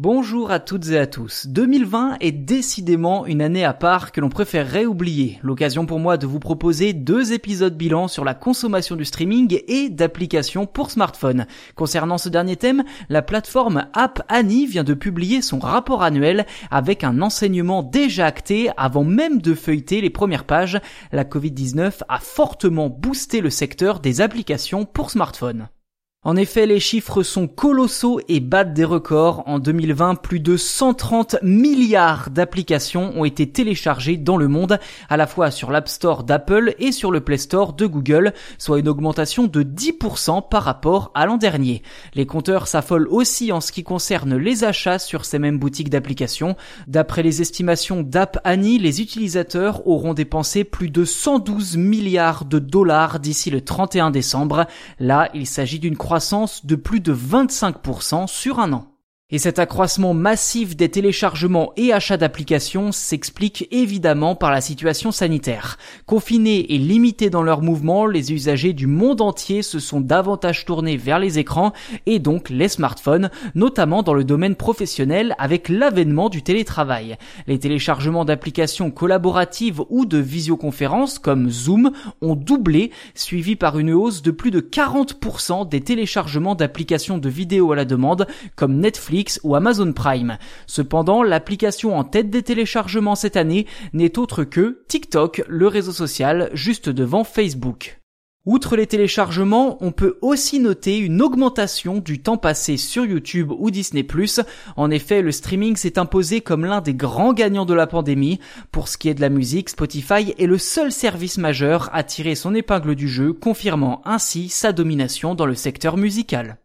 Bonjour à toutes et à tous. 2020 est décidément une année à part que l'on préférerait oublier. L'occasion pour moi de vous proposer 2 épisodes bilans sur la consommation du streaming et d'applications pour smartphone. Concernant ce dernier thème, la plateforme App Annie vient de publier son rapport annuel avec un enseignement déjà acté avant même de feuilleter les premières pages. La Covid-19 a fortement boosté le secteur des applications pour smartphone. En effet, les chiffres sont colossaux et battent des records. En 2020, plus de 130 milliards d'applications ont été téléchargées dans le monde, à la fois sur l'App Store d'Apple et sur le Play Store de Google, soit une augmentation de 10% par rapport à l'an dernier. Les compteurs s'affolent aussi en ce qui concerne les achats sur ces mêmes boutiques d'applications. D'après les estimations d'App Annie, les utilisateurs auront dépensé plus de 112 milliards de dollars d'ici le 31 décembre. Là, il s'agit d'une croissance de plus de 25% sur un an. Et cet accroissement massif des téléchargements et achats d'applications s'explique évidemment par la situation sanitaire. Confinés et limités dans leurs mouvements, les usagers du monde entier se sont davantage tournés vers les écrans et donc les smartphones, notamment dans le domaine professionnel avec l'avènement du télétravail. Les téléchargements d'applications collaboratives ou de visioconférences comme Zoom ont doublé, suivi par une hausse de plus de 40% des téléchargements d'applications de vidéo à la demande comme Netflix ou Amazon Prime. Cependant, l'application en tête des téléchargements cette année n'est autre que TikTok, le réseau social juste devant Facebook. Outre les téléchargements, on peut aussi noter une augmentation du temps passé sur YouTube ou Disney+. En effet, le streaming s'est imposé comme l'un des grands gagnants de la pandémie. Pour ce qui est de la musique, Spotify est le seul service majeur à tirer son épingle du jeu, confirmant ainsi sa domination dans le secteur musical.